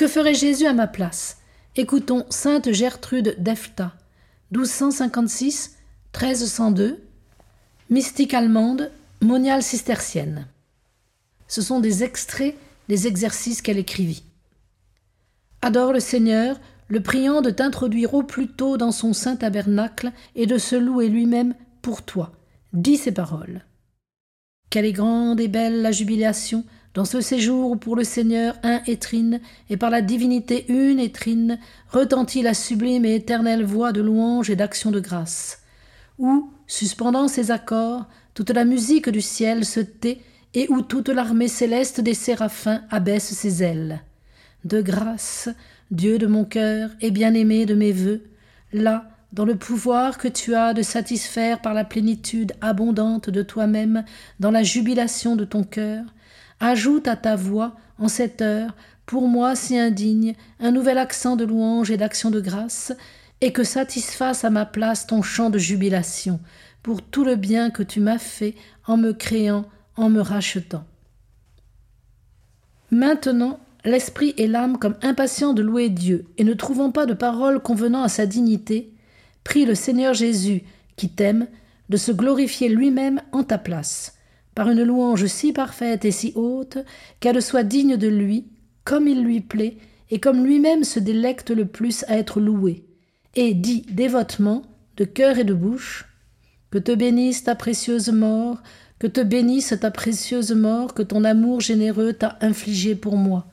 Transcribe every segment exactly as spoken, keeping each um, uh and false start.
Que ferait Jésus à ma place? Écoutons Sainte Gertrude d'Helfta, douze cent cinquante-six à treize cent deux, mystique allemande, moniale cistercienne. Ce sont des extraits des exercices qu'elle écrivit. Adore le Seigneur, le priant de t'introduire au plus tôt dans son saint tabernacle et de se louer lui-même pour toi. Dis ces paroles. Quelle est grande et belle la jubilation dans ce séjour où pour le Seigneur un est trine, et par la divinité une est trine, retentit la sublime et éternelle voix de louange et d'action de grâce, où, suspendant ses accords, toute la musique du ciel se tait et où toute l'armée céleste des séraphins abaisse ses ailes. De grâce, Dieu de mon cœur et bien-aimé de mes vœux, là, dans le pouvoir que tu as de satisfaire par la plénitude abondante de toi-même, dans la jubilation de ton cœur, ajoute à ta voix, en cette heure, pour moi si indigne, un nouvel accent de louange et d'action de grâce, et que satisfasse à ma place ton chant de jubilation, pour tout le bien que tu m'as fait en me créant, en me rachetant. Maintenant, l'esprit et l'âme, comme impatients de louer Dieu et ne trouvant pas de parole convenant à sa dignité, prie le Seigneur Jésus, qui t'aime, de se glorifier lui-même en ta place, par une louange si parfaite et si haute, qu'elle soit digne de lui, comme il lui plaît, et comme lui-même se délecte le plus à être loué. Et dis dévotement, de cœur et de bouche, que te bénisse ta précieuse mort, que te bénisse ta précieuse mort, que ton amour généreux t'a infligé pour moi.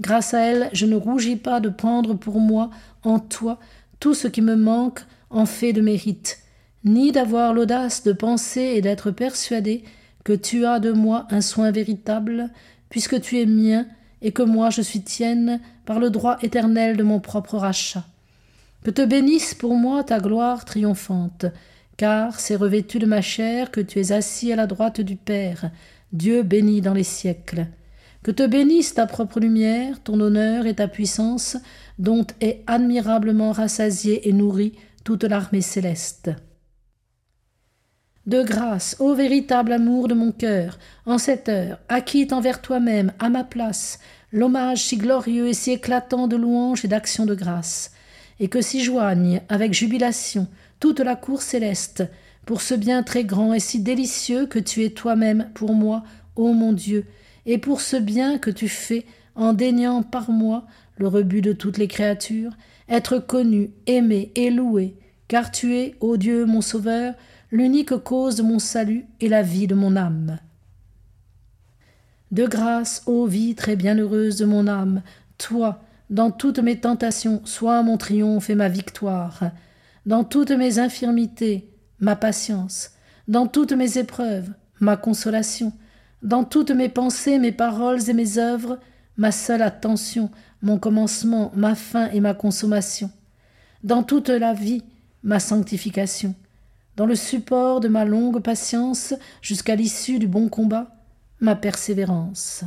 Grâce à elle, je ne rougis pas de prendre pour moi, en toi, tout ce qui me manque en fait de mérite, ni d'avoir l'audace de penser et d'être persuadé que tu as de moi un soin véritable, puisque tu es mien et que moi je suis tienne par le droit éternel de mon propre rachat. Que te bénisse pour moi ta gloire triomphante, car c'est revêtu de ma chair que tu es assis à la droite du Père, Dieu béni dans les siècles. Que te bénisse ta propre lumière, ton honneur et ta puissance, dont est admirablement rassasiée et nourrie toute l'armée céleste. De grâce, ô véritable amour de mon cœur, en cette heure, acquitte envers toi-même, à ma place, l'hommage si glorieux et si éclatant de louanges et d'actions de grâce, et que s'y joigne, avec jubilation, toute la cour céleste, pour ce bien très grand et si délicieux que tu es toi-même pour moi, ô mon Dieu, et pour ce bien que tu fais en daignant par moi le rebut de toutes les créatures, être connu, aimé et loué, car tu es, ô Dieu mon Sauveur, l'unique cause de mon salut et la vie de mon âme. De grâce, ô vie très bienheureuse de mon âme, toi, dans toutes mes tentations, sois mon triomphe et ma victoire, dans toutes mes infirmités, ma patience, dans toutes mes épreuves, ma consolation, dans toutes mes pensées, mes paroles et mes œuvres, ma seule attention, mon commencement, ma fin et ma consommation. Dans toute la vie, ma sanctification. Dans le support de ma longue patience jusqu'à l'issue du bon combat, ma persévérance.